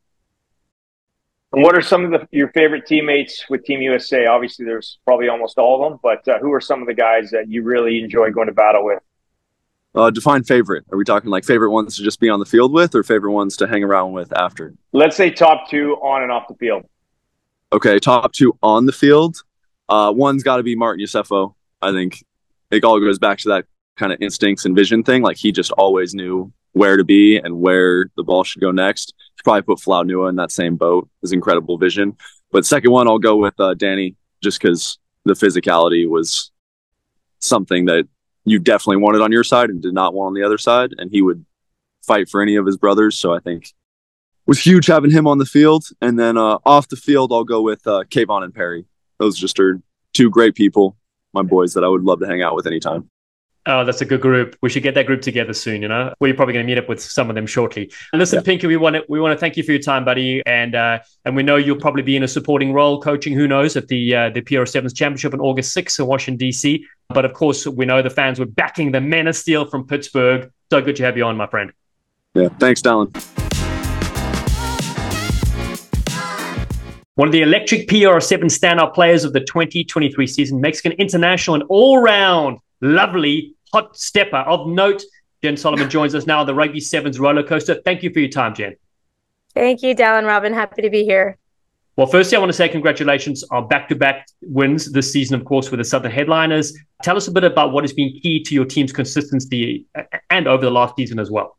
And what are some of the, your favorite teammates with Team U S A? Obviously, there's probably almost all of them, but uh, who are some of the guys that you really enjoy going to battle with? Uh, define favorite. Are we talking like favorite ones to just be on the field with, or favorite ones to hang around with after? Let's say top two on and off the field. Okay, top two on the field. Uh, one's got to be Martin Yosefo. I think it all goes back to that kind of instincts and vision thing. Like, he just always knew where to be and where the ball should go next. Probably put Flau Nua in that same boat. His incredible vision. But second one, I'll go with uh, Danny, just because the physicality was something that you definitely wanted on your side and did not want on the other side, and he would fight for any of his brothers, so I think it was huge having him on the field. And then uh, off the field, I'll go with uh, Kayvon and Perry. Those just are two great people, my boys, that I would love to hang out with anytime. Oh, that's a good group. We should get that group together soon, you know? Well, you're probably going to meet up with some of them shortly. And listen, yeah. Pinky, we want to we want to thank you for your time, buddy. And uh, and we know you'll probably be in a supporting role, coaching, who knows, at the uh, the P R Sevens Championship on August sixth in Washington, D C. But of course, we know the fans were backing the Men of Steel from Pittsburgh. So good to have you on, my friend. Yeah, thanks, Dallen. One of the electric P R seven standout players of the twenty twenty-three season, Mexican international and all-round lovely hot stepper of note, Jen Solomon joins us now on the Rugby Sevens roller coaster. Thank you for your time, Jen. Thank you, Dallen, Robin. Happy to be here. Well, firstly, I want to say congratulations on back-to-back wins this season, of course, with the Southern Headliners. Tell us a bit about what has been key to your team's consistency and over the last season as well.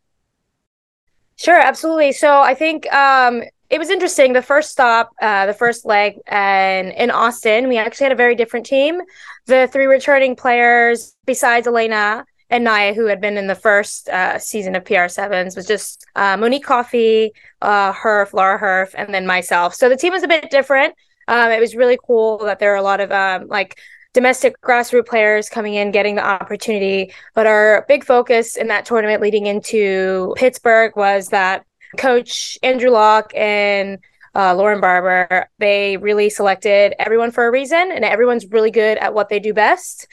Sure, absolutely. So I think um, it was interesting. The first stop, uh, the first leg and in Austin, we actually had a very different team. The three returning players, besides Elena and Naya, who had been in the first uh, season of P R sevens, was just uh, Monique Coffey, uh, Herf, Laura Herf, and then myself. So the team was a bit different. Um, it was really cool that there are a lot of um, like domestic grassroots players coming in, getting the opportunity. But our big focus in that tournament leading into Pittsburgh was that Coach Andrew Lockie and uh, Lauren Barber, they really selected everyone for a reason, and everyone's really good at what they do best.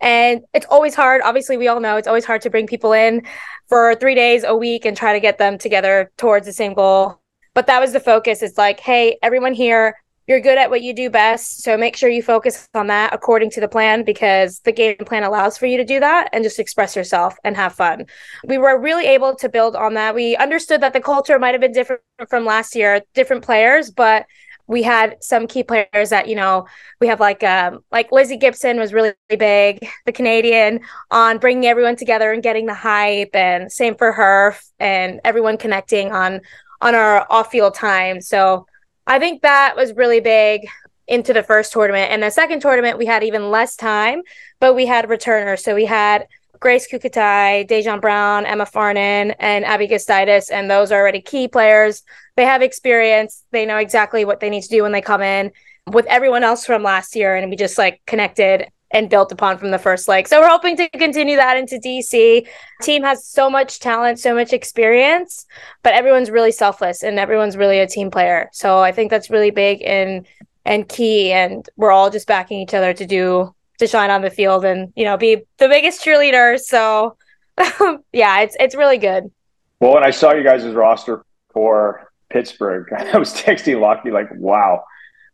And it's always hard. Obviously, we all know it's always hard to bring people in for three days a week and try to get them together towards the same goal. But that was the focus. It's like, hey, everyone here you're good at what you do best, so make sure you focus on that according to the plan, because the game plan allows for you to do that and just express yourself and have fun. We were really able to build on that. We understood that the culture might have been different from last year, different players, but we had some key players that, you know, we have like um, like Lizzie Gibson was really, really big, the Canadian, on bringing everyone together and getting the hype, and same for her and everyone connecting on on our off-field time. So I think that was really big into the first tournament. And the second tournament, we had even less time, but we had returners. So we had Grace Kukutai, Dejan Brown, Emma Farnan, and Abby Gustaitis, and those are already key players. They have experience. They know exactly what they need to do when they come in with everyone else from last year, and we just like connected and built upon from the first leg. So we're hoping to continue that into D C. Team has so much talent, so much experience, but everyone's really selfless and everyone's really a team player. So I think that's really big and and key, and we're all just backing each other to do to shine on the field and, you know, be the biggest cheerleader. So yeah, it's it's really good. Well, when I saw you guys' roster for Pittsburgh, I was texting Lockie like, wow,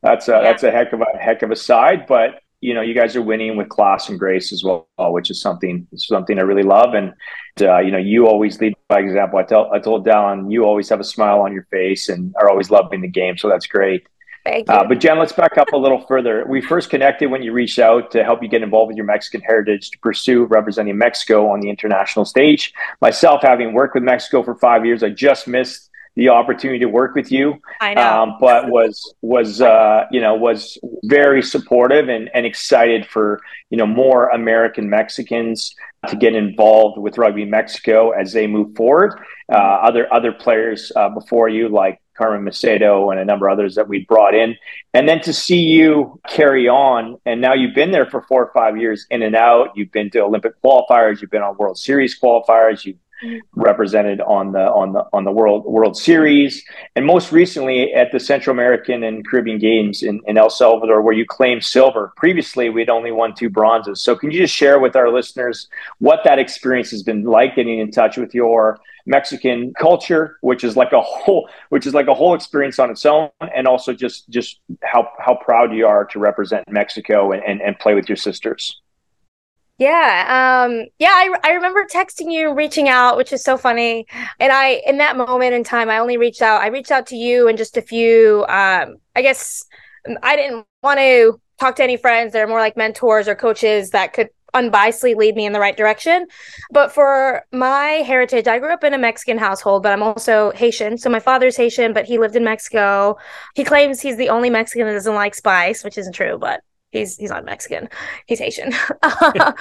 that's a, yeah. that's a heck of a heck of a side. But you know, you guys are winning with class and grace as well, which is something something I really love. And, uh, you know, you always lead by example. I, tell, I told Dallen, you always have a smile on your face and are always loving the game. So that's great. Thank you. Uh, but, Jen, let's back up a little further. We first connected when you reached out to help you get involved with your Mexican heritage to pursue representing Mexico on the international stage. Myself, having worked with Mexico for five years, I just missed the opportunity to work with you, I know. Um, but was, was, uh, you know, was very supportive and, and excited for, you know, more American Mexicans to get involved with Rugby Mexico as they move forward. Uh, other, other players uh, before you, like Carmen Macedo and a number of others that we brought in, and then to see you carry on. And now you've been there for four or five years in and out. You've been to Olympic qualifiers. You've been on World Series qualifiers. You've represented on the on the on the World World Series, and most recently at the Central American and Caribbean Games in, in El Salvador, where you claimed silver. Previously, we'd only won two bronzes. So, can you just share with our listeners what that experience has been like, getting in touch with your Mexican culture, which is like a whole which is like a whole experience on its own, and also just just how how proud you are to represent Mexico and and, and play with your sisters. Yeah. Um, yeah. I, I remember texting you, reaching out, which is so funny. And I, in that moment in time, I only reached out, I reached out to you and just a few, um, I guess I didn't want to talk to any friends. They're more like mentors or coaches that could unbiasedly lead me in the right direction. But for my heritage, I grew up in a Mexican household, but I'm also Haitian. So my father's Haitian, but he lived in Mexico. He claims he's the only Mexican that doesn't like spice, which isn't true, but He's he's not Mexican. He's Haitian. But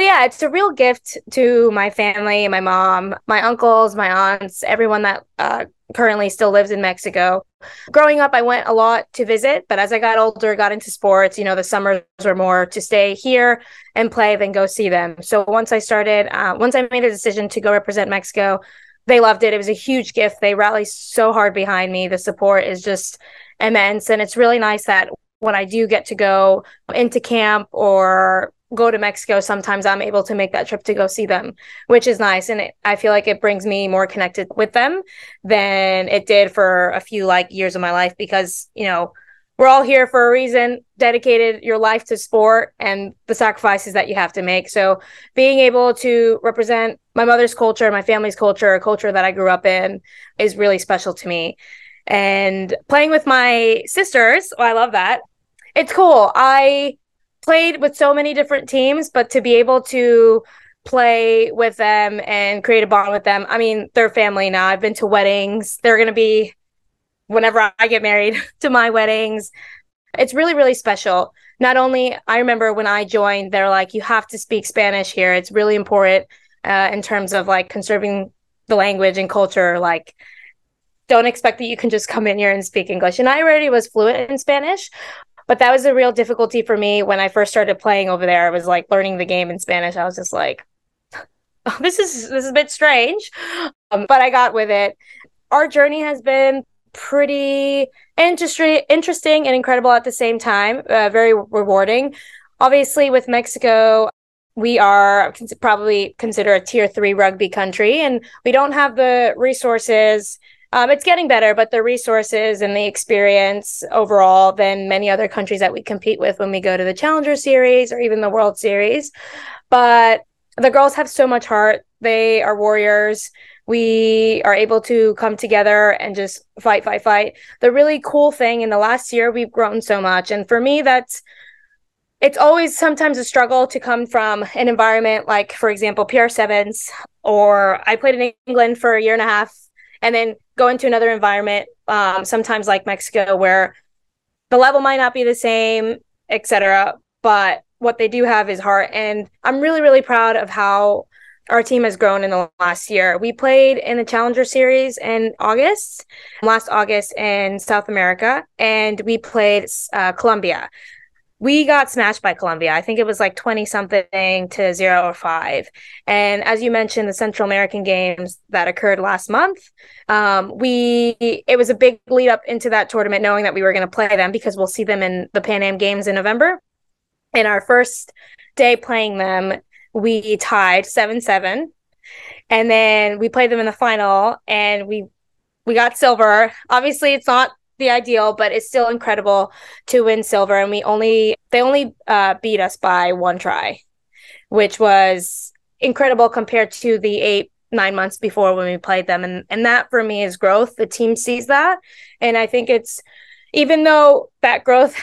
yeah, it's a real gift to my family, my mom, my uncles, my aunts, everyone that uh, currently still lives in Mexico. Growing up, I went a lot to visit, but as I got older, got into sports, you know, the summers were more to stay here and play than go see them. So once I started, uh, once I made a decision to go represent Mexico, they loved it. It was a huge gift. They rallied so hard behind me. The support is just immense. And it's really nice that when I do get to go into camp or go to Mexico, sometimes I'm able to make that trip to go see them, which is nice. And it, I feel like it brings me more connected with them than it did for a few like years of my life, because, you know, we're all here for a reason, dedicated your life to sport and the sacrifices that you have to make. So being able to represent my mother's culture, my family's culture, a culture that I grew up in, is really special to me. And playing with my sisters, well, I love that. It's cool. I played with so many different teams, but to be able to play with them and create a bond with them, I mean, they're family now. I've been to weddings. They're going to be, whenever I get married, to my weddings. It's really, really special. Not only, I remember when I joined, they're like, you have to speak Spanish here. It's really important uh, in terms of like conserving the language and culture. Like, don't expect that you can just come in here and speak English. And I already was fluent in Spanish, but that was a real difficulty for me when I first started playing over there. I was like learning the game in Spanish. I was just like, oh, this is this is a bit strange, um, but I got with it. Our journey has been pretty interesting, interesting and incredible at the same time. Uh, very rewarding. Obviously, with Mexico, we are cons- probably considered a tier three rugby country, and we don't have the resources Um, it's getting better, but the resources and the experience overall than many other countries that we compete with when we go to the Challenger Series or even the World Series. But the girls have so much heart. They are warriors. We are able to come together and just fight, fight, fight. The really cool thing in the last year, we've grown so much. And for me, that's, it's always sometimes a struggle to come from an environment like, for example, P R sevens, or I played in England for a year and a half and then go into another environment, um, sometimes like Mexico, where the level might not be the same, et cetera. But what they do have is heart. And I'm really, really proud of how our team has grown in the last year. We played in the Challenger Series in August, last August in South America, and we played uh, Colombia. We got smashed by Colombia. I think it was like twenty something to zero or five. And as you mentioned, the Central American games that occurred last month, um, we it was a big lead up into that tournament, knowing that we were going to play them because we'll see them in the Pan Am Games in November. And our first day playing them, we tied seven seven, and then we played them in the final, and we we got silver. Obviously, it's not the ideal, but it's still incredible to win silver. And we only they only uh, beat us by one try, which was incredible compared to the eight nine months before when we played them. And and that for me is growth. The team sees that, and I think it's, even though that growth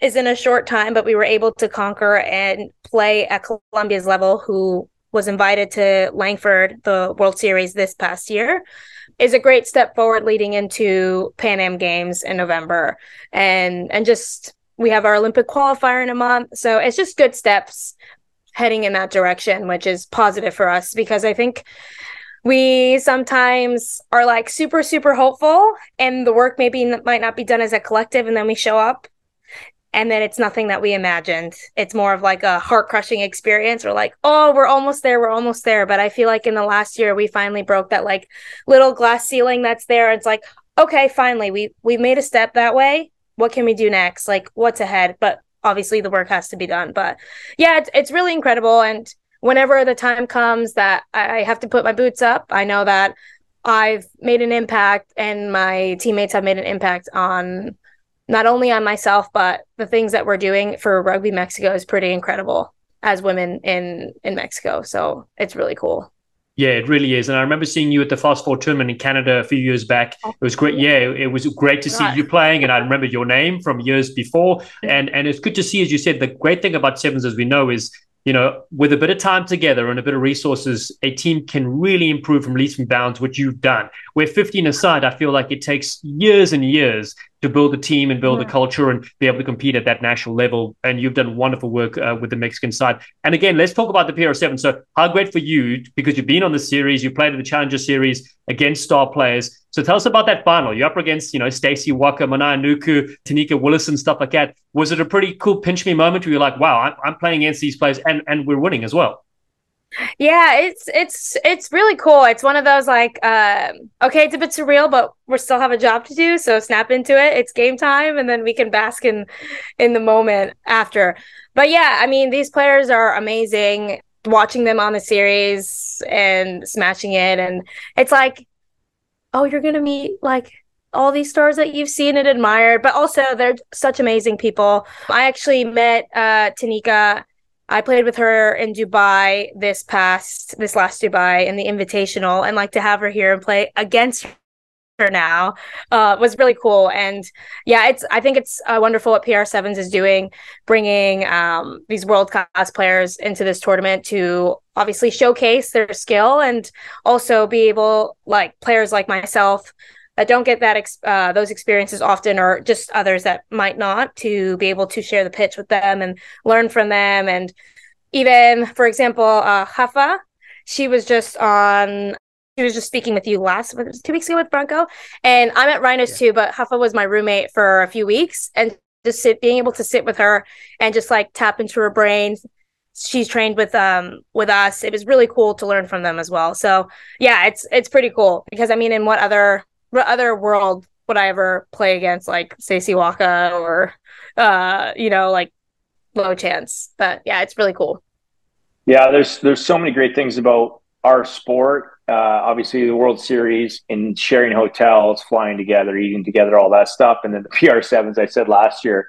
is in a short time, but we were able to conquer and play at Colombia's level, who was invited to Langford, the World Series this past year, is a great step forward leading into Pan Am Games in November. And and just, we have our Olympic qualifier in a month. So it's just good steps heading in that direction, which is positive for us, because I think we sometimes are like super, super hopeful, and the work maybe might not be done as a collective. And then we show up, and then it's nothing that we imagined. It's more of like a heart-crushing experience. We're like, oh, we're almost there. We're almost there. But I feel like in the last year, we finally broke that like little glass ceiling that's there. It's like, okay, finally, we we made a step that way. What can we do next? Like, what's ahead? But obviously the work has to be done. But yeah, it's, it's really incredible. And whenever the time comes that I have to put my boots up, I know that I've made an impact, and my teammates have made an impact on not only on myself, but the things that we're doing for Rugby Mexico is pretty incredible as women in, in Mexico. So it's really cool. Yeah, it really is. And I remember seeing you at the Fast Forward tournament in Canada a few years back. It was great. Yeah, it was great to see you playing. And I remember your name from years before. And, and it's good to see, as you said, the great thing about sevens, as we know, is, you know, with a bit of time together and a bit of resources, a team can really improve from leaps and bounds, which you've done. Where fifteen aside, I feel like it takes years and years to build a team and build yeah. a culture and be able to compete at that national level. And you've done wonderful work uh, with the Mexican side. And again, let's talk about the P R seven. So how great for you, because you've been on the series, you played in the Challenger Series against star players. So tell us about that final. You're up against, you know, Stacey Walker, Manaia Nuku, Tanika Willison, stuff like that. Was it a pretty cool pinch me moment where you're like, wow, I'm, I'm playing against these players and, and we're winning as well? Yeah, it's it's it's really cool. It's one of those like, uh, okay, it's a bit surreal, but we still have a job to do. So snap into it. It's game time, and then we can bask in in the moment after. But yeah, I mean, these players are amazing. Watching them on the series and smashing it, and it's like, oh, you're gonna meet like all these stars that you've seen and admired, but also they're such amazing people. I actually met uh, Tanika. I played with her in Dubai this past, this last Dubai in the Invitational, and like to have her here and play against her now uh, was really cool. And yeah, it's, I think it's uh, wonderful what P R sevens is doing, bringing um, these world-class players into this tournament to obviously showcase their skill, and also be able, like players like myself that don't get that ex- uh, those experiences often, or just others that might not, to be able to share the pitch with them and learn from them. And even, for example, uh, Hafa, she was just on, she was just speaking with you last, two weeks ago with Bronco. And I'm at Rhinos yeah. too, but Hafa was my roommate for a few weeks. And just sit, being able to sit with her and just like tap into her brain. She's trained with um with us. It was really cool to learn from them as well. So yeah, it's it's pretty cool, because I mean, in what other... what other world would I ever play against, like Stacey Walker or, uh, you know, like low chance? But yeah, it's really cool. Yeah, there's there's so many great things about our sport uh, obviously the World Series and sharing hotels, flying together, eating together, all that stuff. And then the P R sevens, I said last year,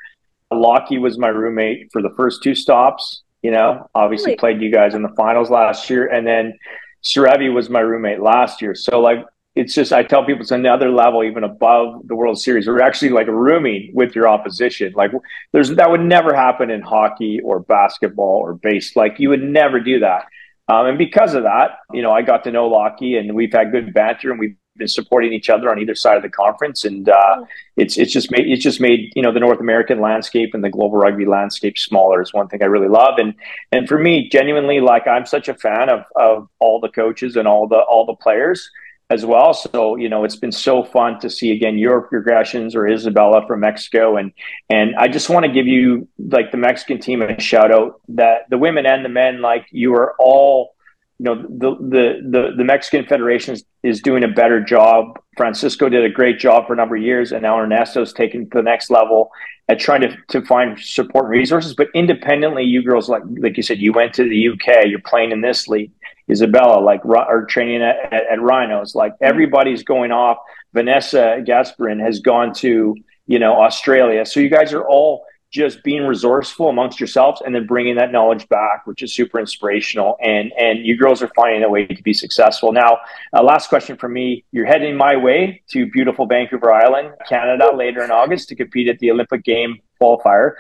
Lockie was my roommate for the first two stops, you know, obviously really? Played you guys in the finals last year. And then Serevi was my roommate last year. So like, it's just, I tell people it's another level, even above the World Series. We're actually like rooming with your opposition. Like there's, that would never happen in hockey or basketball or base. Like you would never do that. Um, and because of that, you know, I got to know Lockie and we've had good banter and we've been supporting each other on either side of the conference. And uh, it's, it's just made, it's just made, you know, the North American landscape and the global rugby landscape smaller is one thing I really love. And, and for me, genuinely, like I'm such a fan of, of all the coaches and all the, all the players as well. So, you know, it's been so fun to see again, your progressions or Isabella from Mexico. And, and I just want to give you like the Mexican team a shout out, that the women and the men, like you are all, you know, the, the, the, the Mexican Federation is doing a better job. Francisco did a great job for a number of years. And now Ernesto's taken to the next level at trying to, to find support and resources, but independently, you girls, like, like you said, you went to the U K, you're playing in this league. Isabella, like, or training at, at, at Rhinos, like everybody's going off. Vanessa Gasparin has gone to, you know, Australia. So you guys are all just being resourceful amongst yourselves and then bringing that knowledge back, which is super inspirational. And, and you girls are finding a way to be successful. Now, uh, last question for me, you're heading my way to beautiful Vancouver Island, Canada, later in August to compete at the Olympic game qualifier.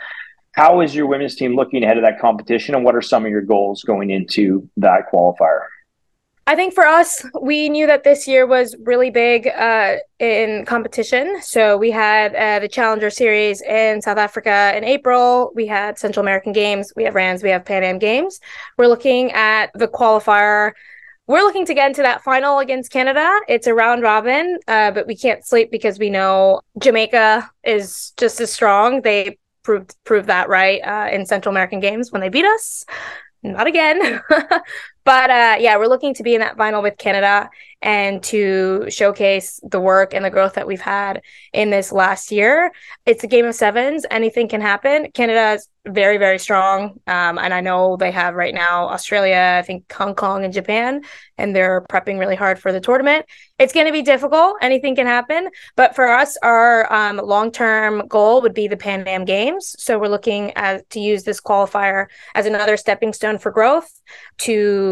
How is your women's team looking ahead of that competition, and what are some of your goals going into that qualifier? I think for us, we knew that this year was really big uh, in competition. So we had uh, the Challenger Series in South Africa in April. We had Central American Games. We have Rands. We have Pan Am Games. We're looking at the qualifier. We're looking to get into that final against Canada. It's a round robin, uh, but we can't sleep because we know Jamaica is just as strong. They proved proved that right uh, in Central American Games when they beat us. Not again. But uh, yeah, we're looking to be in that final with Canada and to showcase the work and the growth that we've had in this last year. It's a game of sevens. Anything can happen. Canada is very, very strong. Um, and I know they have right now Australia, I think Hong Kong and Japan, and they're prepping really hard for the tournament. It's going to be difficult. Anything can happen. But for us, our um, long-term goal would be the Pan Am Games. So we're looking at, to use this qualifier as another stepping stone for growth to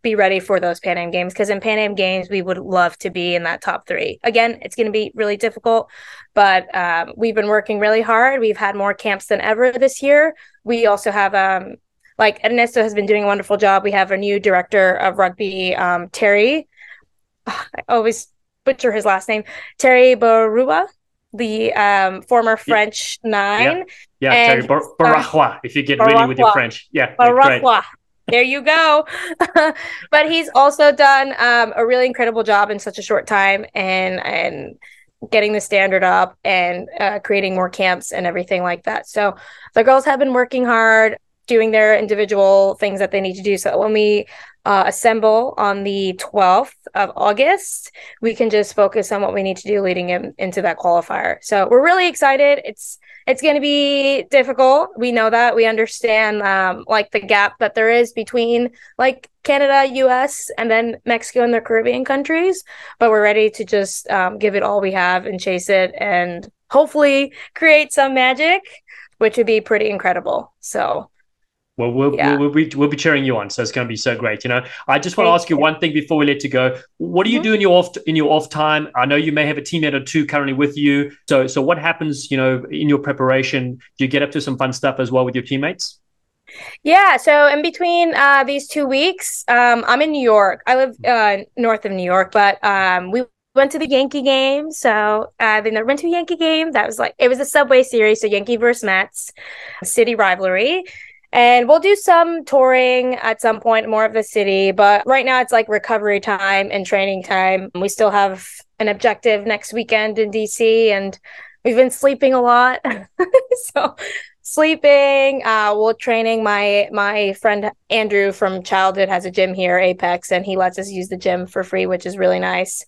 be ready for those Pan Am Games, because in Pan Am Games we would love to be in that top three. Again, it's going to be really difficult, but um, we've been working really hard. We've had more camps than ever this year. We also have um, like Ernesto has been doing a wonderful job. We have our new director of rugby, um, Terry. I always butcher his last name. Terry Bouhraoua, the um, former French yeah. nine. Yeah, yeah and, Terry Bouhraoua. Uh, if you get Bouhraoua. Really with your French, yeah, Bouhraoua. There you go. But he's also done um, a really incredible job in such a short time, and and getting the standard up and uh, creating more camps and everything like that. So the girls have been working hard, doing their individual things that they need to do. So when we uh, assemble on the twelfth of August, we can just focus on what we need to do leading in, into that qualifier. So we're really excited. It's it's going to be difficult. We know that. We understand um, like the gap that there is between like Canada, U S, and then Mexico and the Caribbean countries. But we're ready to just um, give it all we have and chase it and hopefully create some magic, which would be pretty incredible. So. Well, we'll, yeah. we'll, we'll, be, we'll be cheering you on. So it's going to be so great. You know, I just want to ask you one thing before we let you go. What do you mm-hmm. do in your off in your off time? I know you may have a teammate or two currently with you. So, so what happens, you know, in your preparation? Do you get up to some fun stuff as well with your teammates? Yeah. So in between uh, these two weeks, um, I'm in New York. I live uh, north of New York, but um, we went to the Yankee game. So uh, they never went to a Yankee game. That was like, it was a Subway Series. So Yankee versus Mets, city rivalry. And we'll do some touring at some point, more of the city. But right now it's like recovery time and training time. We still have an objective next weekend in D C, and we've been sleeping a lot. So sleeping, uh, we'll training. My my friend Andrew from childhood has a gym here, Apex, and he lets us use the gym for free, which is really nice.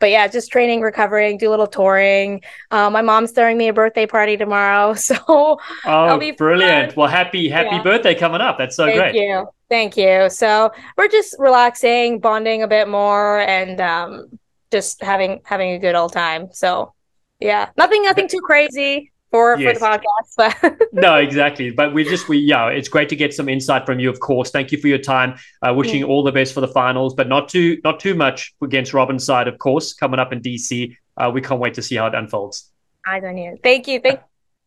But yeah, just training, recovering, do a little touring. Uh, my mom's throwing me a birthday party tomorrow, so oh, I'll be brilliant! Fun. Well, happy happy yeah. birthday coming up. That's so Thank great. Thank you. Thank you. So we're just relaxing, bonding a bit more, and um, just having having a good old time. So yeah, nothing nothing too crazy for, yes. for the podcast. But no, exactly. But we just we yeah, it's great to get some insight from you. Of course, thank you for your time. Uh, wishing mm-hmm. all the best for the finals, but not too not too much against Robin's side. Of course, coming up in D C, uh, we can't wait to see how it unfolds. I don't know. Thank you. Thank,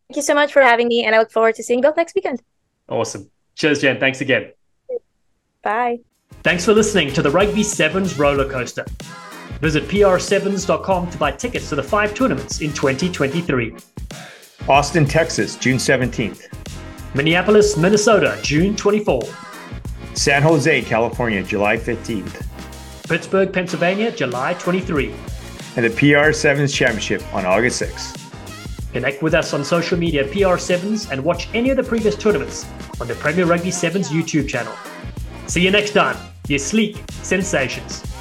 thank you so much for having me, and I look forward to seeing both next weekend. Awesome. Cheers, Jen. Thanks again. Bye. Thanks for listening to the Rugby Sevens roller coaster. Visit p r sevens dot com to buy tickets to the five tournaments in twenty twenty-three. Austin, Texas, June seventeenth. Minneapolis, Minnesota, June twenty-fourth. San Jose, California, July fifteenth. Pittsburgh, Pennsylvania, July twenty-third. And the P R Sevens Championship on August sixth. Connect with us on social media at P R Sevens and watch any of the previous tournaments on the Premier Rugby Sevens YouTube channel. See you next time. Your sleek sensations.